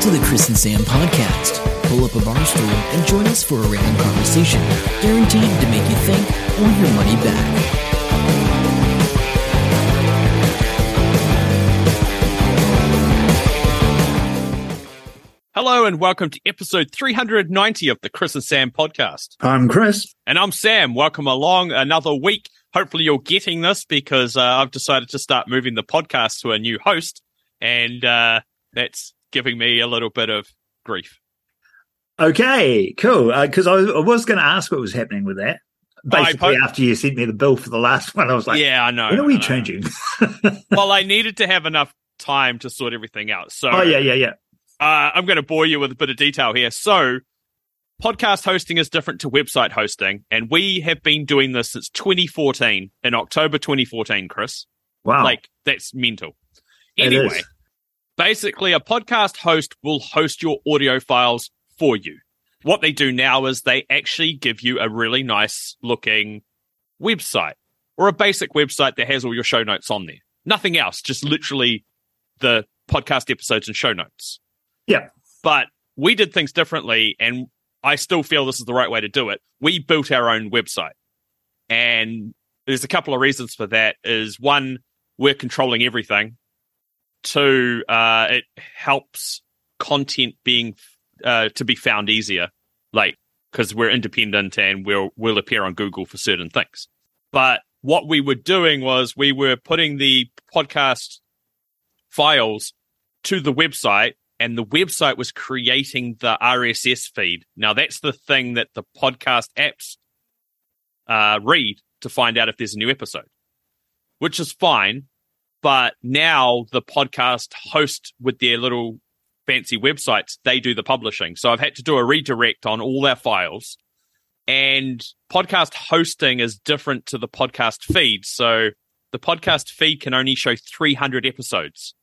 to the Chris and Sam podcast. Pull up a bar stool and join us for a random conversation, guaranteed to make you think or your money back. Hello and welcome to episode 390 of the Chris and Sam podcast. I'm Chris. And I'm Sam. Welcome along another week. Hopefully you're getting this because I've decided to start moving the podcast to a new host, and that's giving me a little bit of grief. Okay, cool. Because I was going to ask what was happening with that. Basically, after you sent me the bill for the last one, I was like, yeah, I know. When are we changing? Well, I needed to have enough time to sort everything out. So, yeah. I'm going to bore you with a bit of detail here. So, podcast hosting is different to website hosting, and we have been doing this since 2014, in October 2014, Chris. Wow. Like, that's mental. Anyway, basically, a podcast host will host your audio files for you. What they do now is they actually give you a really nice-looking website, or a basic website that has all your show notes on there. Nothing else, just literally the podcast episodes and show notes. Yeah. But we did things differently, and I still feel this is the right way to do it. We built our own website. And there's a couple of reasons for that. Is one, we're controlling everything. Two, it helps content being to be found easier, like, because we're independent and we'll appear on Google for certain things. But what we were doing was we were putting the podcast files to the website, and the website was creating the RSS feed. Now, that's the thing that the podcast apps read to find out if there's a new episode, which is fine. But now the podcast host, with their little fancy websites, they do the publishing. So I've had to do a redirect on all their files. And podcast hosting is different to the podcast feed. So the podcast feed can only show 300 episodes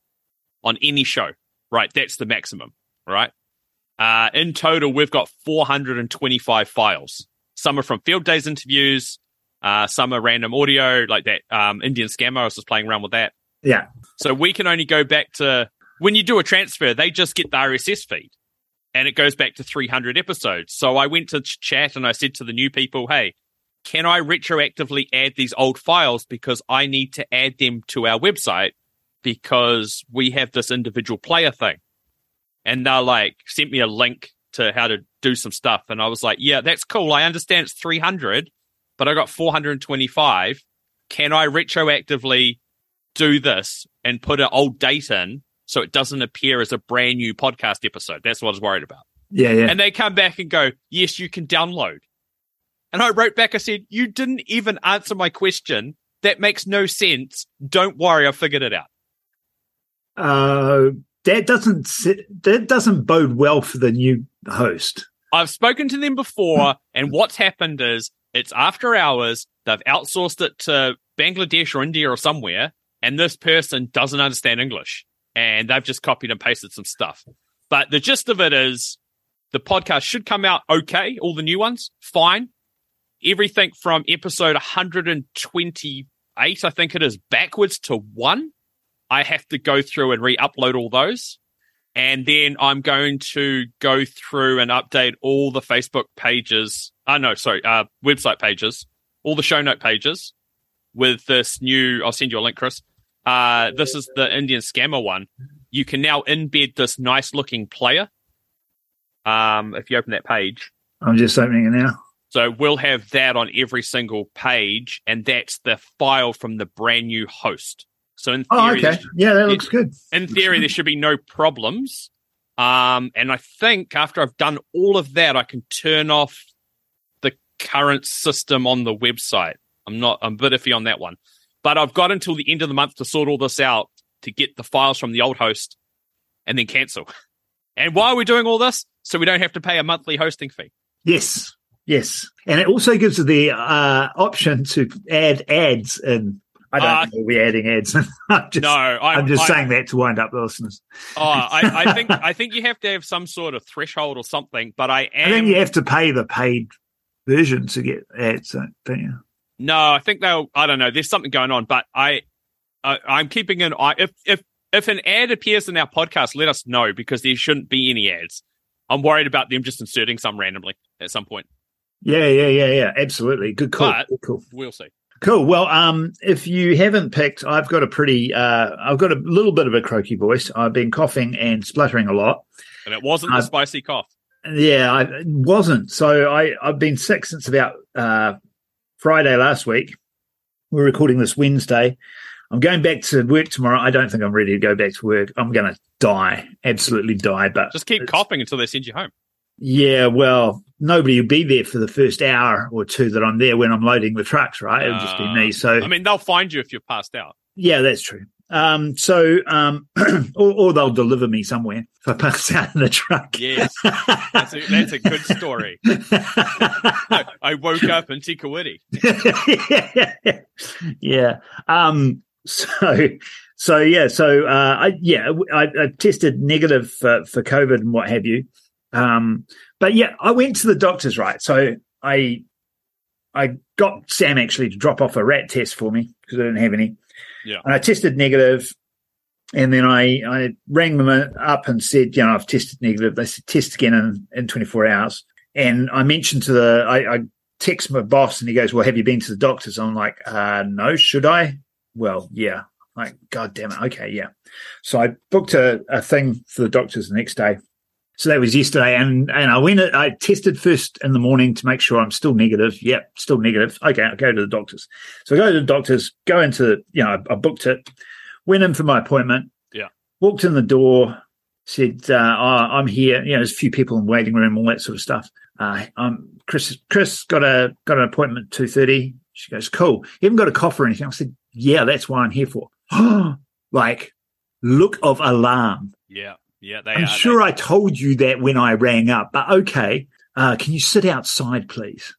on any show. Right, that's the maximum, right? In total, we've got 425 files. Some are from Field Days interviews, some are random audio, like that Indian Scammer, I was just playing around with that. Yeah. So we can only go back to, when you do a transfer, they just get the RSS feed, and it goes back to 300 episodes. So I went to chat and I said to the new people, hey, can I retroactively add these old files because I need to add them to our website? Because we have this individual player thing. And they're like, sent me a link to how to do some stuff. And I was like, yeah, that's cool. I understand it's 300, but I got 425. Can I retroactively do this and put an old date in so it doesn't appear as a brand new podcast episode? That's what I was worried about. Yeah. And they come back and go, yes, you can download. And I wrote back, I said, you didn't even answer my question. That makes no sense. Don't worry, I figured it out. That doesn't bode well for the new host. I've spoken to them before, and what's happened is it's after hours. They've outsourced it to Bangladesh or India or somewhere, and this person doesn't understand English, and they've just copied and pasted some stuff. But the gist of it is the podcast should come out okay, all the new ones, fine. Everything from episode 128, I think it is, backwards to 1. I have to go through and re-upload all those. And then I'm going to go through and update all the Facebook pages. Website pages, all the show note pages with this new, I'll send you a link, Chris. This is the Indian Scammer one. You can now embed this nice looking player. If you open that page. I'm just opening it now. So we'll have that on every single page. And that's the file from the brand new host. So in theory, that looks good. In theory, there should be no problems. And I think after I've done all of that, I can turn off the current system on the website. I'm a bit iffy on that one, but I've got until the end of the month to sort all this out, to get the files from the old host and then cancel. And why are we doing all this? So we don't have to pay a monthly hosting fee. Yes. And it also gives the option to add ads in. I don't think we're adding ads. I'm just saying that to wind up the listeners. I think you have to have some sort of threshold or something, but I think you have to pay the paid version to get ads, don't you? No, I think I don't know. There's something going on, but I'm keeping an eye. If If an ad appears in our podcast, let us know, because there shouldn't be any ads. I'm worried about them just inserting some randomly at some point. Yeah. Absolutely. Good call. But good call. We'll see. Cool. Well, if you haven't picked, I've got a pretty, I've got a little bit of a croaky voice. I've been coughing and spluttering a lot. And it wasn't a spicy cough. Yeah, it wasn't. So I've been sick since about Friday last week. We're recording this Wednesday. I'm going back to work tomorrow. I don't think I'm ready to go back to work. I'm going to die, absolutely die. But just keep coughing until they send you home. Yeah, well, nobody will be there for the first hour or two that I'm there when I'm loading the trucks, right? It'll just be me. So I mean, they'll find you if you're passed out. Yeah, that's true. Or they'll deliver me somewhere if I pass out in the truck. Yes, that's a good story. I woke up in Tikawiti. Yeah. I tested negative for COVID and what have you. But yeah, I went to the doctors, right? So I got Sam actually to drop off a rat test for me because I didn't have any. Yeah. And I tested negative, and then I rang them up and said, you know, I've tested negative. They said, test again in 24 hours. And I mentioned to I text my boss, and he goes, well, have you been to the doctors? I'm like, no, should I? Well, yeah. Like, God damn it. Okay, yeah. So I booked a thing for the doctors the next day. So that was yesterday, and I tested first in the morning to make sure I'm still negative. Yep, still negative. Okay, I'll go to the doctors. So I go to the doctors, go into, you know, I booked it, went in for my appointment. Yeah. Walked in the door, said, I'm here. You know, there's a few people in the waiting room, all that sort of stuff. I'm Chris got an appointment at 2:30. She goes, cool. You haven't got a cough or anything? I said, yeah, that's what I'm here for. Like, look of alarm. Yeah. Yeah, they are. I'm sure I told you that when I rang up, but okay. Can you sit outside, please?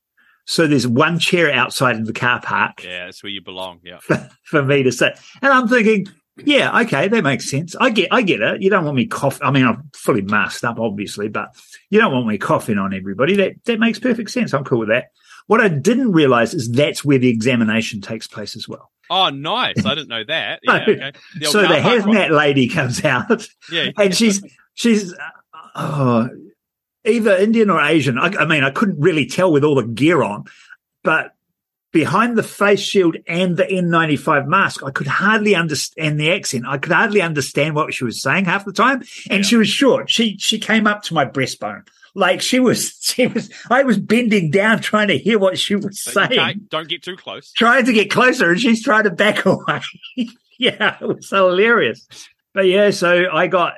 So there's one chair outside in the car park. Yeah, that's where you belong. Yeah, for me to sit. And I'm thinking, yeah, okay, that makes sense. I get it. You don't want me coughing. I mean, I'm fully masked up, obviously, but you don't want me coughing on everybody. That makes perfect sense. I'm cool with that. What I didn't realize is that's where the examination takes place as well. Oh, nice. I didn't know that. Yeah, okay. So the hazmat lady comes out, yeah, and she's either Indian or Asian. I mean, I couldn't really tell with all the gear on, but behind the face shield and the N95 mask, I could hardly understand the accent. I could hardly understand what she was saying half the time, and she was short. She came up to my breastbone. Like I was bending down trying to hear what she was saying. Don't get too close. Trying to get closer, and she's trying to back away. Yeah, it was hilarious. But yeah, so I got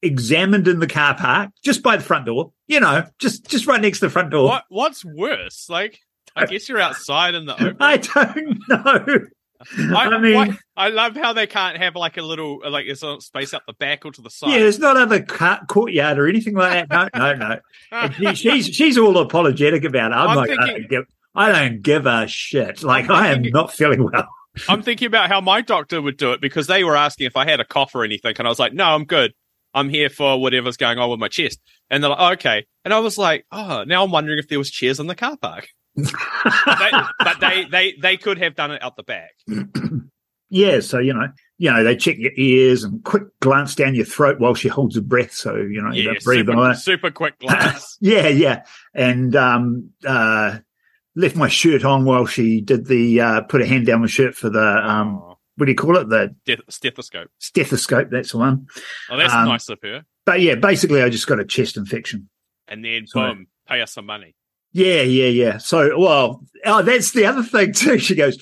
examined in the car park, just by the front door. You know, just right next to the front door. What's worse? Like, I guess you're outside in the open. I don't know. I love how they can't have like a little, like there's a space up the back or to the side. Yeah, there's not other courtyard or anything like that. No. She's all apologetic about it. I'm like, thinking, I don't give a shit. Like, I am not feeling well. I'm thinking about how my doctor would do it, because they were asking if I had a cough or anything, and I was like, no, I'm good. I'm here for whatever's going on with my chest. And they're like, oh, okay. And I was like, oh, now I'm wondering if there was chairs in the car park. but they could have done it out the back. Yeah, so you know they check your ears and quick glance down your throat while she holds her breath, so you know you don't breathe on her. Super quick glance. yeah, and left my shirt on while she did the put her hand down my shirt for the what do you call it? The stethoscope. Stethoscope, that's the one. Oh, that's nice of her. But yeah, basically, I just got a chest infection, and then boom, pay us some money. Yeah. So, well, that's the other thing too. She goes,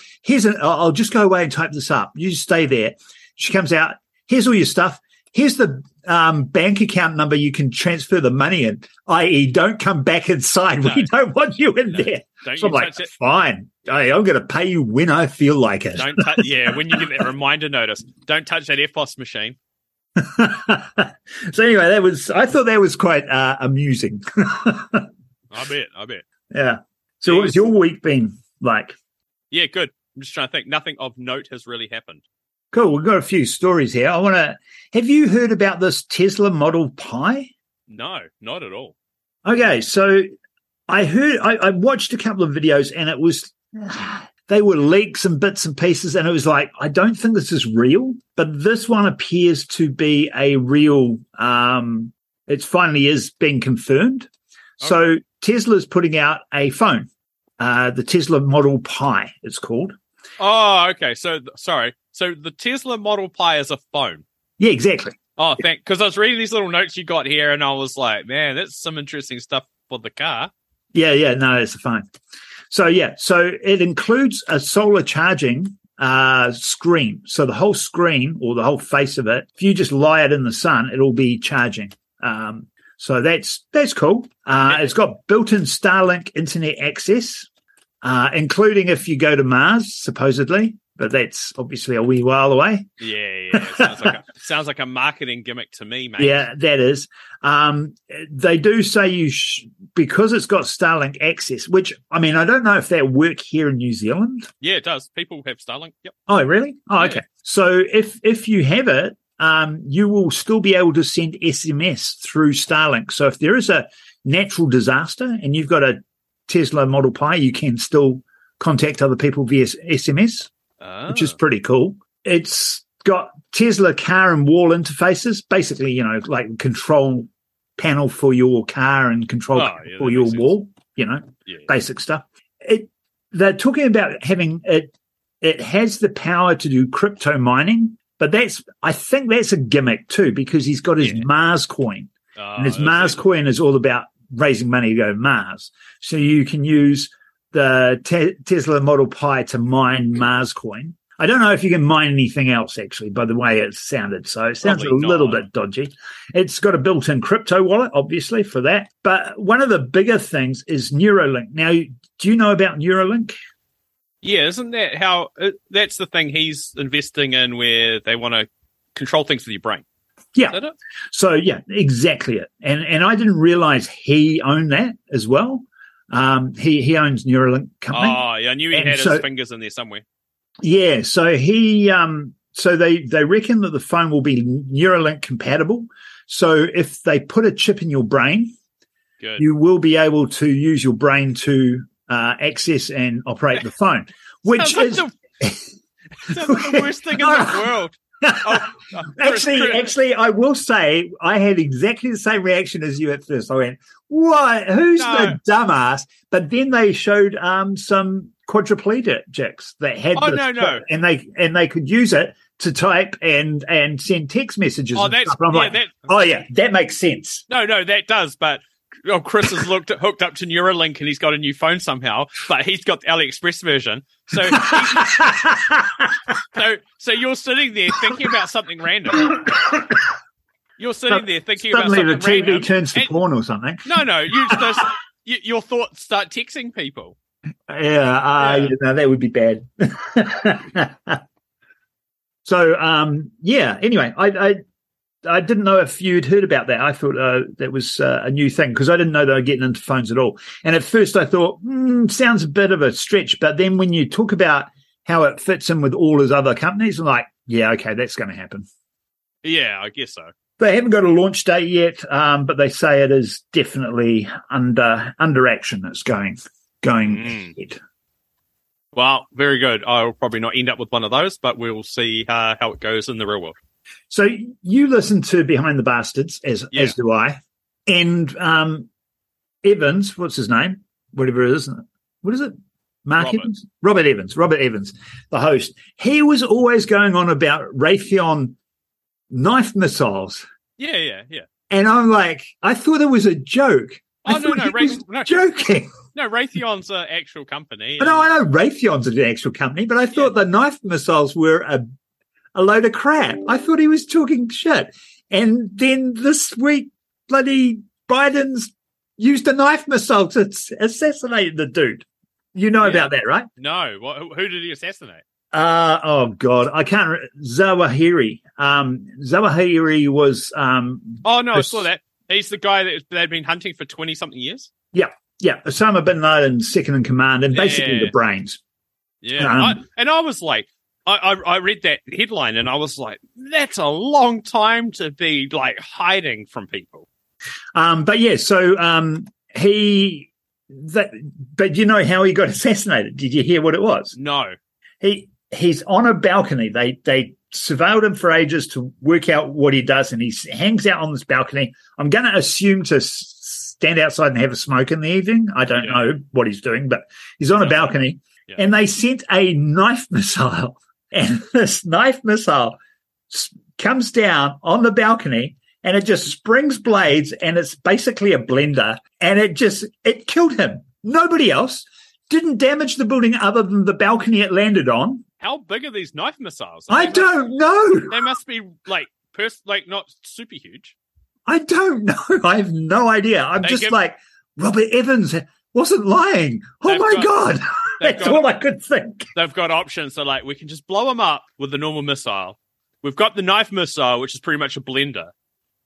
I'll just go away and type this up. You just stay there. She comes out. Here's all your stuff. Here's the bank account number you can transfer the money in, i.e. don't come back inside. No. We don't want you in there. So I'm like, fine. Hey, I'm going to pay you when I feel like it. When you give that reminder notice, don't touch that FPOS machine. So anyway, I thought that was quite amusing. I bet. Yeah. So what has your week been like? Yeah, good. I'm just trying to think. Nothing of note has really happened. Cool. We've got a few stories here. Have you heard about this Tesla Model Pi? No, not at all. Okay. So I watched a couple of videos, and it was They were leaks and bits and pieces, and it was like, I don't think this is real, but this one appears to be a real it finally is being confirmed. Okay. So Tesla's putting out a phone, the Tesla Model Pi, it's called. Oh, okay. So, sorry. So the Tesla Model Pi is a phone. Yeah, exactly. Oh, thank, because I was reading these little notes you got here, and I was like, man, that's some interesting stuff for the car. Yeah, no, it's a phone. So, yeah, so it includes a solar charging screen. So the whole screen, or the whole face of it, if you just lie it in the sun, it'll be charging. So that's cool. It's got built-in Starlink internet access, including if you go to Mars, supposedly. But that's obviously a wee while away. Yeah. It sounds like a marketing gimmick to me, mate. Yeah, that is. They do say because it's got Starlink access, which, I mean, I don't know if that work here in New Zealand. Yeah, it does. People have Starlink. Yep. Oh, really? Oh, yeah. Okay. So if you have it, you will still be able to send SMS through Starlink. So if there is a natural disaster and you've got a Tesla Model Pi, you can still contact other people via SMS. Oh. Which is pretty cool. It's got Tesla car and wall interfaces, basically, like control panel for your car and control for your wall, basic stuff. They're talking about having it. It has the power to do crypto mining, but I think that's a gimmick too, because he's got his Mars coin, and his Mars coin is all about raising money to go to Mars. So you can use the Tesla Model Pi to mine Mars coin. I don't know if you can mine anything else, actually, by the way it sounded. So it sounds little bit dodgy. It's got a built-in crypto wallet, obviously, for that. But one of the bigger things is Neuralink. Now, do you know about Neuralink? Yeah, isn't that how – that's the thing he's investing in, where they want to control things with your brain. Yeah. Is that it? So, yeah, exactly it. And I didn't realize he owned that as well. He owns Neuralink company. Oh, yeah, I knew he had his fingers in there somewhere. Yeah, so he they reckon that the phone will be Neuralink compatible. So if they put a chip in your brain, you will be able to use your brain to access and operate the phone, which is the worst thing in the world. Actually, I will say I had exactly the same reaction as you at first. I went, "What? Who's the dumbass?" But then they showed some quadriplegics that had and they could use it to type and send text messages. Oh, that's that makes sense. No, that does. But Chris has hooked up to Neuralink and he's got a new phone somehow, but he's got the AliExpress version. So you're sitting there thinking about something random. Suddenly the TV turns to porn or something. No. Your thoughts start texting people. Yeah. That would be bad. So, anyway, I didn't know if you'd heard about that. I thought that was a new thing, because I didn't know they were getting into phones at all. And at first I thought, sounds a bit of a stretch. But then when you talk about how it fits in with all his other companies, I'm like, yeah, okay, that's going to happen. Yeah, I guess so. They haven't got a launch date yet, but they say it is definitely under action. It's going ahead. Well, very good. I'll probably not end up with one of those, but we'll see how it goes in the real world. So you listen to Behind the Bastards, as do I, and Evans, what's his name? Whatever it is. What is it? Evans? Robert Evans, the host. He was always going on about Raytheon knife missiles. Yeah. And I'm like, I thought it was a joke. I thought he was joking. No, Raytheon's an actual company. No, I know Raytheon's an actual company, but I thought the knife missiles were a load of crap. I thought he was talking shit. And then this week, bloody Biden's used a knife missile to assassinate the dude. You know about that, right? No. Well, who did he assassinate? I can't remember. Zawahiri. Zawahiri was... I saw that. He's the guy that they'd been hunting for 20-something years? Yeah. Yeah. Osama bin Laden's second-in-command and basically the brains. Yeah. I was like... I read that headline and I was like, that's a long time to be like hiding from people. But yeah, so he that, but you know how he got assassinated? Did you hear what it was? No. He's on a balcony. They surveilled him for ages to work out what he does, and he hangs out on this balcony. I'm going to assume to stand outside and have a smoke in the evening. I don't know what he's doing, but he's on a balcony, and they sent a knife missile, and this knife missile comes down on the balcony, and it just springs blades, and it's basically a blender, and it killed him. Nobody else. Didn't damage the building other than the balcony it landed on. How big are these knife missiles? I don't know. They must be not super huge. I don't know. I have no idea. Robert Evans wasn't lying. Oh my God. That's all I could think. They've got options. So we can just blow them up with the normal missile. We've got the knife missile, which is pretty much a blender.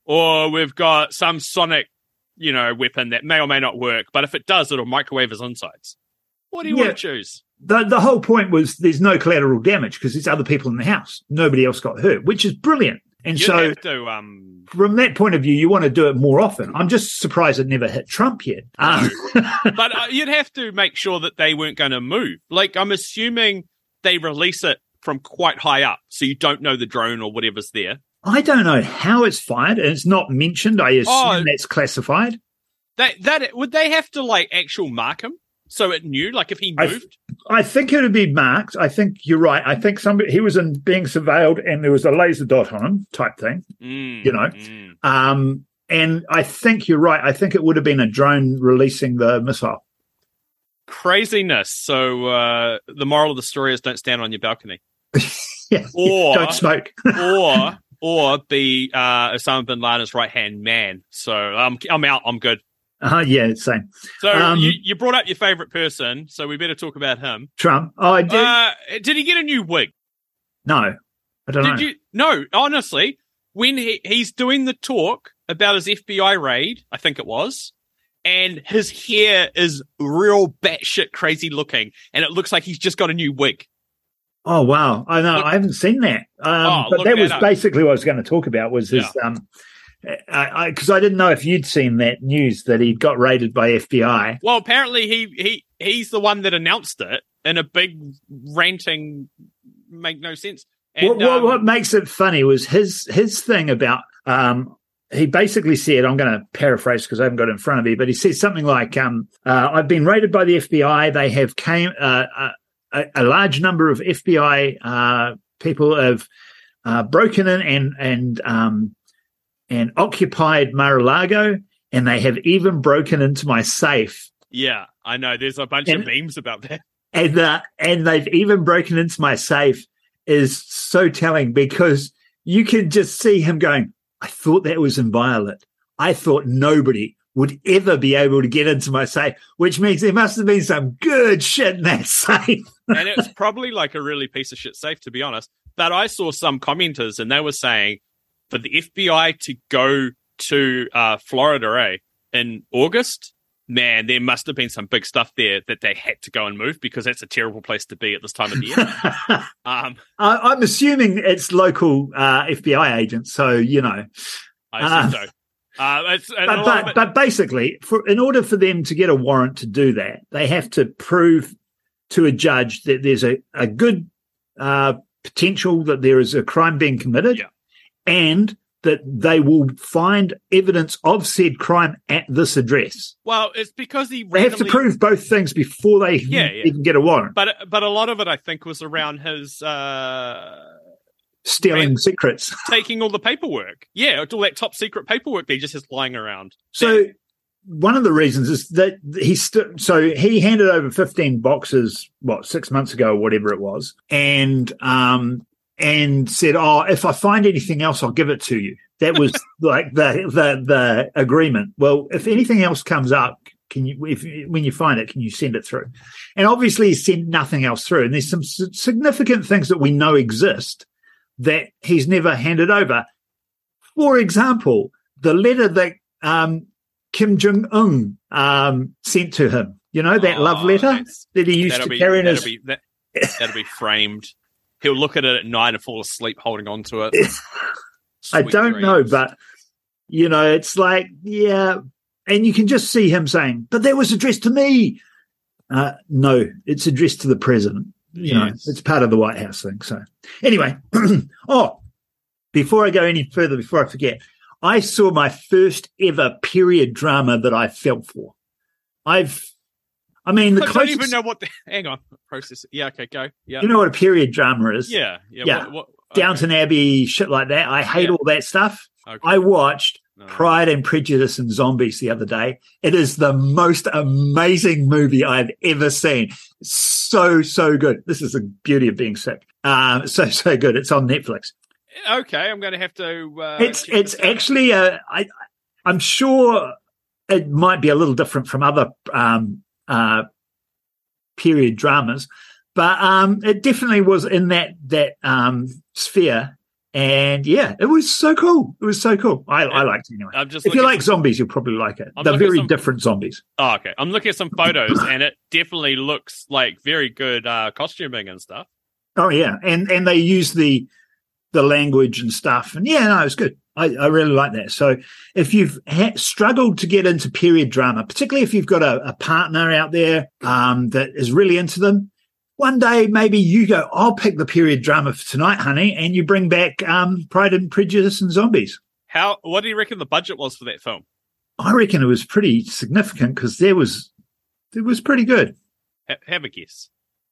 Or we've got some sonic, weapon that may or may not work. But if it does, it'll microwave his insides. What do you want to choose? The whole point was there's no collateral damage because there's other people in the house. Nobody else got hurt, which is brilliant. And you so have to, from that point of view, you want to do it more often. I'm just surprised it never hit Trump yet. But you'd have to make sure that they weren't going to move. I'm assuming they release it from quite high up, so you don't know the drone or whatever's there. I don't know how it's fired, and it's not mentioned. I assume that's classified. That would they have to, actual mark him? So it knew, if he moved? I think it would be marked. I think you're right. I think he was being surveilled and there was a laser dot on him type thing, and I think you're right. I think it would have been a drone releasing the missile. Craziness. So the moral of the story is don't stand on your balcony. Or don't smoke. or be Osama bin Laden's right-hand man. So I'm out. I'm good. Same. So you brought up your favorite person, so we better talk about him. Trump. Oh, I did. Did he get a new wig? No, I don't know. Did you? No, honestly, when he's doing the talk about his FBI raid, I think it was, and his hair is real batshit crazy looking, and it looks like he's just got a new wig. Oh, wow. I know. I haven't seen that. But that was basically what I was going to talk about was his... Because I didn't know if you'd seen that news that he got raided by FBI. Well, apparently he's the one that announced it in a big ranting, make no sense. And, what makes it funny was his thing about he basically said, I'm going to paraphrase because I haven't got it in front of me, but he said something like, I've been raided by the FBI. They have a large number of FBI people have broken in and occupied Mar-a-Lago, and they have even broken into my safe. Yeah, I know. There's a bunch of memes about that. And they've even broken into my safe is so telling because you can just see him going, I thought that was inviolate. I thought nobody would ever be able to get into my safe, which means there must have been some good shit in that safe. And it's probably a really piece of shit safe, to be honest. But I saw some commenters, and they were saying, for the FBI to go to Florida in August, man, there must have been some big stuff there that they had to go and move because that's a terrible place to be at this time of the year. I'm assuming it's local FBI agents, so, I assume so. But basically, in order for them to get a warrant to do that, they have to prove to a judge that there's a good potential that there is a crime being committed. Yeah. And that they will find evidence of said crime at this address. Well, it's because they have to prove both things before they even get a warrant. But a lot of it, I think, was around his stealing secrets, taking all the paperwork. Yeah, all that top secret paperwork that he just has lying around. So one of the reasons is that he handed over 15 boxes, 6 months ago, or whatever it was, and said, if I find anything else, I'll give it to you. That was the agreement. Well, if anything else comes up, when you find it, can you send it through? And obviously he sent nothing else through. And there's some significant things that we know exist that he's never handed over. For example, the letter that Kim Jong-un sent to him, that love letter that he used to carry in his... That'll be framed. He'll look at it at night and fall asleep holding on to it. I don't know, but, it's And you can just see him saying, but that was addressed to me. No, it's addressed to the president. Yes. You know, it's part of the White House thing. So anyway, before I go any further, before I forget, I saw my first ever period drama that I fell for. I don't even know what the process. Yeah, okay, go. Yeah. You know what a period drama is? Yeah. Yeah. What, Downton Abbey, shit like that. I hate all that stuff. Okay. I watched Pride and Prejudice and Zombies the other day. It is the most amazing movie I've ever seen. So good. This is the beauty of being sick. So good. It's on Netflix. Okay, I'm going to have to. It's actually I'm sure it might be a little different from other period dramas, but it definitely was in that sphere. And yeah, it was so cool. I liked it anyway. If you like zombies, you'll probably like it. They're very different zombies. Oh, okay. I'm looking at some photos, and it definitely looks like very good costuming and stuff. Oh yeah, and they use the language and stuff, and yeah, no, it was good. I really like that. So if you've struggled to get into period drama, particularly if you've got a partner out there that is really into them, one day maybe you go, I'll pick the period drama for tonight, honey, and you bring back Pride and Prejudice and Zombies. What do you reckon the budget was for that film? I reckon it was pretty significant because it was pretty good. Have a guess.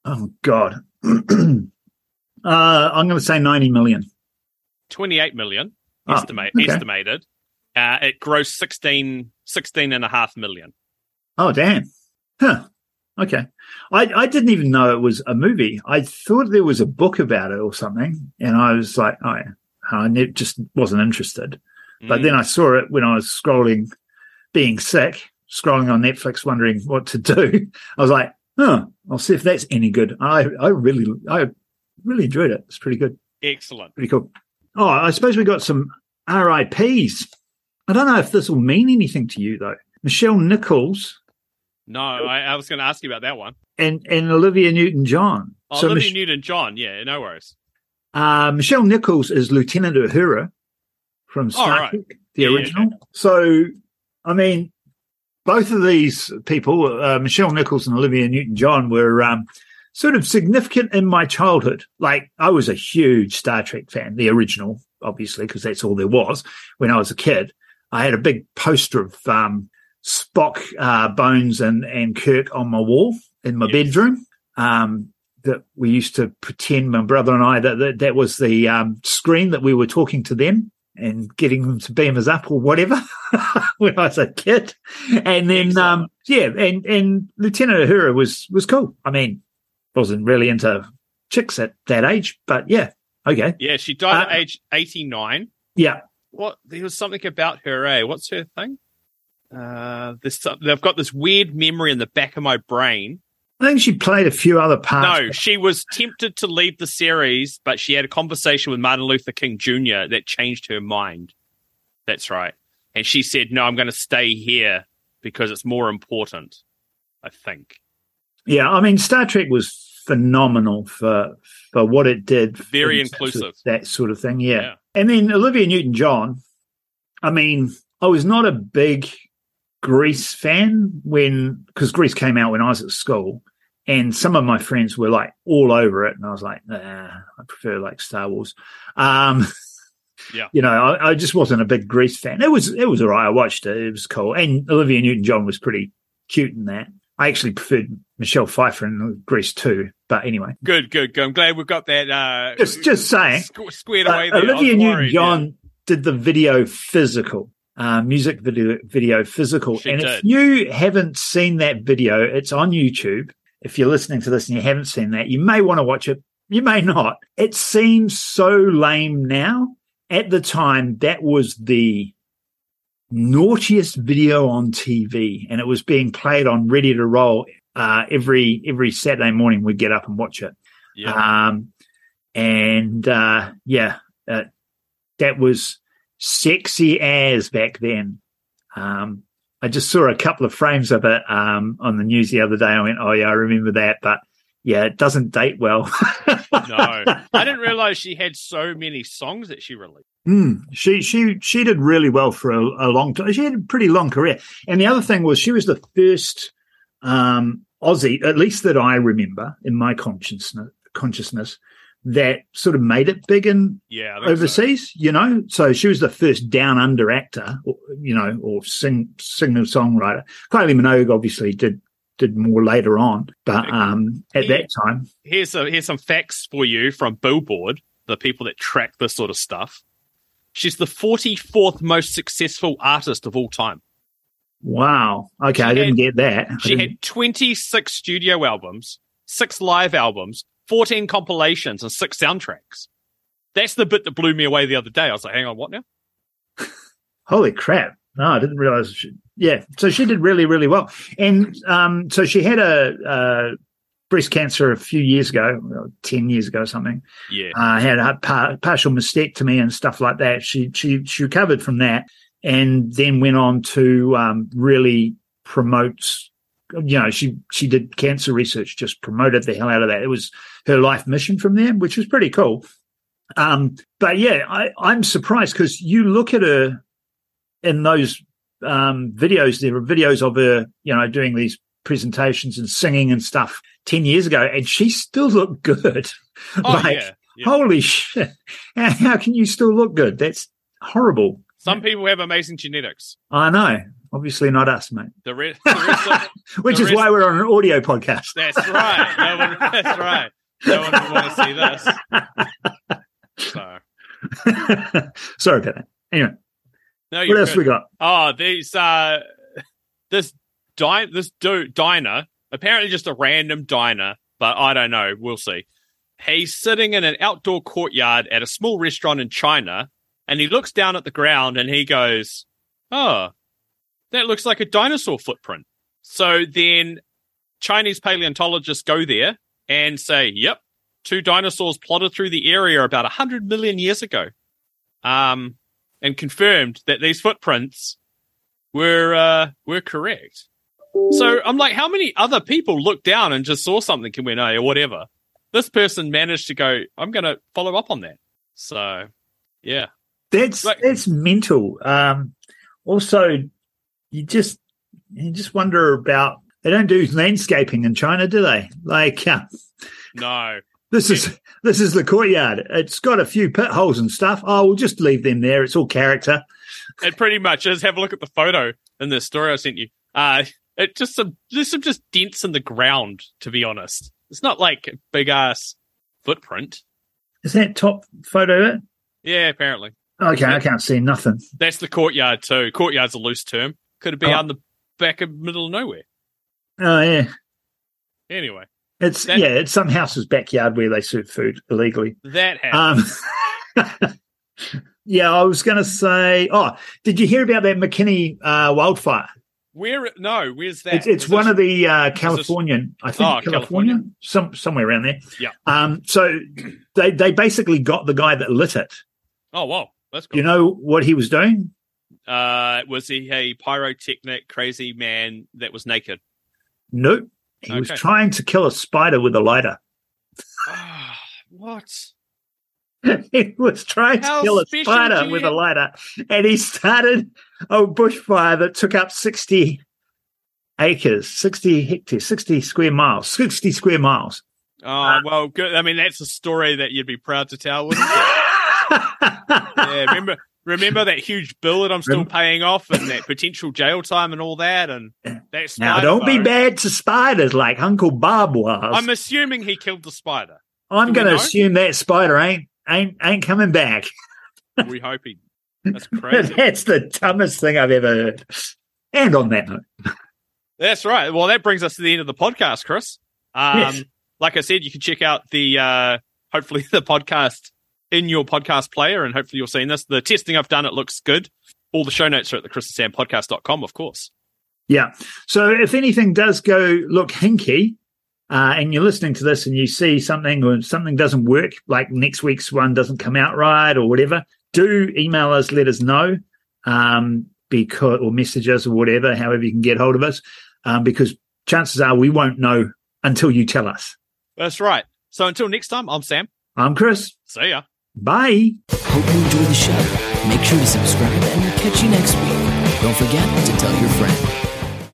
Oh God. I'm going to say 90 million. 28 million estimated. It grossed 16.5 million. Oh, damn. Huh. Okay. I didn't even know it was a movie. I thought there was a book about it or something. And I was like, oh, yeah. I just wasn't interested. But then I saw it when I was being sick, scrolling on Netflix, wondering what to do. I was like, oh, I'll see if that's any good. I really enjoyed it. It's pretty good. Excellent. Pretty cool. Oh, I suppose we got some RIPs. I don't know if this will mean anything to you, though. Nichelle Nichols. No, I was going to ask you about that one. And Olivia Newton-John. Oh, so Olivia Newton-John. Yeah, no worries. Nichelle Nichols is Lieutenant Uhura from Star Trek, the original. Yeah. So, I mean, both of these people, Nichelle Nichols and Olivia Newton-John, were sort of significant in my childhood. Like, I was a huge Star Trek fan, the original, obviously, because that's all there was when I was a kid. I had a big poster of Spock, Bones, and Kirk on my wall in my bedroom that we used to pretend, my brother and I, that was the screen that we were talking to them and getting them to beam us up or whatever when I was a kid. And then, and Lieutenant Uhura was cool. I mean, wasn't really into chicks at that age, but yeah, okay. Yeah, she died at age 89. Yeah. What? There was something about her, eh? What's her thing? They've got this weird memory in the back of my brain. I think she played a few other parts. No, she was tempted to leave the series, but she had a conversation with Martin Luther King Jr. that changed her mind. That's right. And she said, no, I'm going to stay here because it's more important, I think. Yeah, I mean, Star Trek was phenomenal for what it did. Very inclusive. That sort of thing, yeah. And then Olivia Newton-John, I mean, I was not a big Grease fan because Grease came out when I was at school, and some of my friends were, like, all over it, and I was like, nah, I prefer, like, Star Wars. Yeah. You know, I just wasn't a big Grease fan. It was all right. I watched it. It was cool. And Olivia Newton-John was pretty cute in that. I actually preferred Michelle Pfeiffer in Grease too, but anyway. Good. I'm glad we've got that. Just saying, squared away. There. Olivia Newton-John did the video Physical, music video Physical, if you haven't seen that video, it's on YouTube. If you're listening to this and you haven't seen that, you may want to watch it. You may not. It seems so lame now. At the time, that was the naughtiest video on TV, and it was being played on Ready to Roll every Saturday morning. We'd get up and watch it. Yeah. That was sexy as back then. I just saw a couple of frames of it on the news the other day. I went, oh yeah, I remember that. But yeah, it doesn't date well. No, I didn't realize she had so many songs that she released. She did really well for a long time. She had a pretty long career. And the other thing was she was the first Aussie, at least that I remember in my consciousness, that sort of made it big in overseas, so. You know. So she was the first down under actor, you know, or singer-songwriter. Kylie Minogue obviously did more later on, but at that time. Here's some facts for you from Billboard, the people that track this sort of stuff. She's the 44th most successful artist of all time. Wow. Okay, I didn't get that. She had 26 studio albums, 6 live albums, 14 compilations, and 6 soundtracks. That's the bit that blew me away the other day. I was like, hang on, what now? Holy crap. No, I didn't realize. So she did really, really well. And so she had a breast cancer a few years ago, 10 years ago or something. Yeah. Had a partial mastectomy and stuff like that. She recovered from that and then went on to really promote, you know, she did cancer research, just promoted the hell out of that. It was her life mission from there, which was pretty cool. But, yeah, I'm surprised because you look at her in those videos. There were videos of her, you know, doing these presentations and singing and stuff 10 years ago, and she still looked good. Oh, holy shit. How can you still look good? That's horrible. Some people have amazing genetics. I know. Obviously not us, mate. Which is why we're on an audio podcast. That's right. That's right. No one would want to see this. So. Sorry about that. Anyway. No, what else we got? Oh, these this diner, apparently just a random diner, but I don't know. We'll see. He's sitting in an outdoor courtyard at a small restaurant in China, and he looks down at the ground and he goes, "Oh, that looks like a dinosaur footprint." So then Chinese paleontologists go there and say, "Yep, 2 dinosaurs plodded through the area about 100 million years ago." And confirmed that these footprints were correct. So I'm like, how many other people looked down and just saw something and went, "Oh, or whatever." This person managed to go, "I'm going to follow up on that." So, yeah, that's mental. Also, you just wonder about. They don't do landscaping in China, do they? Like, no. This is the courtyard. It's got a few pit holes and stuff. Oh, we'll just leave them there. It's all character. It pretty much is. Have a look at the photo in the story I sent you. It just there's some dents in the ground. To be honest, it's not like a big ass footprint. Is that top photo it? Yeah, apparently. Okay, I can't see nothing. That's the courtyard too. Courtyard's a loose term. Could it be on the back of middle of nowhere? Oh yeah. Anyway. It's some house's backyard where they serve food illegally. That happens. I was going to say. Oh, did you hear about that McKinney wildfire? Where? No, where's that? It's one of the Californian. I think California, somewhere around there. Yeah. So they basically got the guy that lit it. Oh wow, that's cool. You know what he was doing? Was he a pyrotechnic crazy man that was naked? Nope. He was trying to kill a spider with a lighter. What? He was trying to kill a spider with a lighter, and he started a bushfire that took up 60 acres, 60 hectares, 60 square miles, 60 square miles. Oh, well, good. I mean, that's a story that you'd be proud to tell, wouldn't you? Yeah, remember that huge bill that I'm still paying off and that potential jail time and all that? And that spider. Now, don't be bad to spiders like Uncle Bob was. I'm assuming he killed the spider. I'm going to assume that spider ain't coming back. We hope he... That's crazy. That's the dumbest thing I've ever heard. And on that note. That's right. Well, that brings us to the end of the podcast, Chris. Yes. Like I said, you can check out the... hopefully the podcast... in your podcast player, and hopefully you're seeing this. The testing I've done, it looks good. All the show notes are at the chrisandsampodcast.com, of course. Yeah. So if anything does go look hinky, and you're listening to this and you see something or something doesn't work, like next week's one doesn't come out right or whatever, do email us, let us know, or message us or whatever, however you can get hold of us, because chances are we won't know until you tell us. That's right. So until next time, I'm Sam. I'm Chris. See ya. Bye. Hope you enjoy the show. Make sure to subscribe and we'll catch you next week. Don't forget to tell your friend.